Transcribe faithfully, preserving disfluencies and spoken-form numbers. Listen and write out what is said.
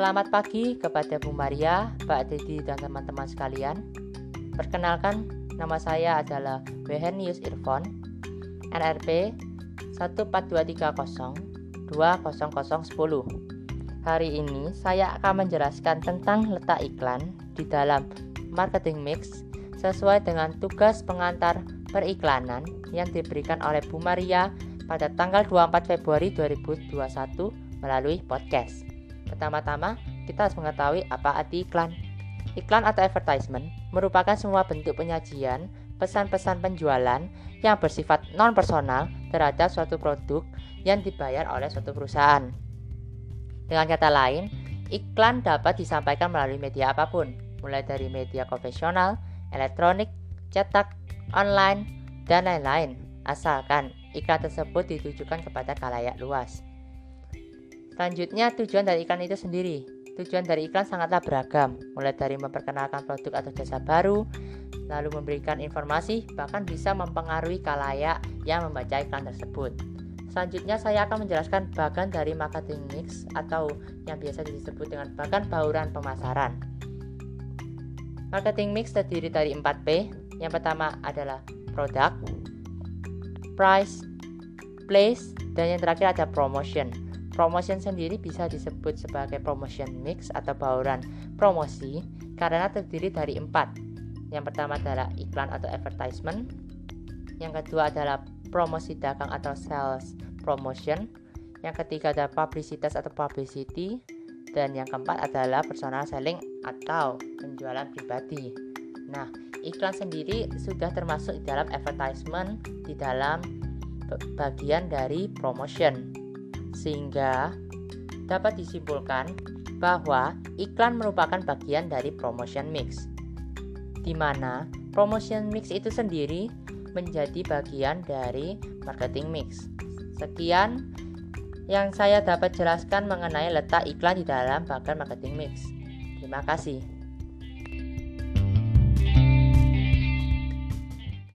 Selamat pagi kepada Bu Maria, Pak Didi, dan teman-teman sekalian. Perkenalkan, nama saya adalah Gaehenius Irfan, N R P satu empat dua tiga nol dua nol nol nol satu nol. Hari ini saya akan menjelaskan tentang letak iklan di dalam marketing mix sesuai dengan tugas pengantar periklanan yang diberikan oleh Bu Maria pada tanggal dua puluh empat Februari dua ribu dua puluh satu melalui podcast. Pertama-tama, kita harus mengetahui apa arti iklan. Iklan atau advertisement merupakan semua bentuk penyajian, pesan-pesan penjualan yang bersifat non-personal terhadap suatu produk yang dibayar oleh suatu perusahaan. Dengan kata lain, iklan dapat disampaikan melalui media apapun, mulai dari media konvensional, elektronik, cetak, online, dan lain-lain, asalkan iklan tersebut ditujukan kepada khalayak luas. Selanjutnya, tujuan dari iklan itu sendiri. Tujuan dari iklan sangatlah beragam, mulai dari memperkenalkan produk atau jasa baru, lalu memberikan informasi, bahkan bisa mempengaruhi khalayak yang membaca iklan tersebut. Selanjutnya, saya akan menjelaskan bagan dari marketing mix atau yang biasa disebut dengan bagan bauran pemasaran. Marketing mix terdiri dari empat P. Yang pertama adalah product, price, place, dan yang terakhir ada promotion. Promotion sendiri bisa disebut sebagai promotion mix atau bauran promosi karena terdiri dari empat. Yang pertama adalah iklan atau advertisement, yang kedua adalah promosi dagang atau sales promotion, yang ketiga adalah publisitas atau publicity, dan yang keempat adalah personal selling atau penjualan pribadi. Nah, iklan sendiri sudah termasuk di dalam advertisement di dalam bagian dari promotion. Sehingga dapat disimpulkan bahwa iklan merupakan bagian dari promotion mix, di mana promotion mix itu sendiri menjadi bagian dari marketing mix. Sekian yang saya dapat jelaskan mengenai letak iklan di dalam bagian marketing mix. Terima kasih.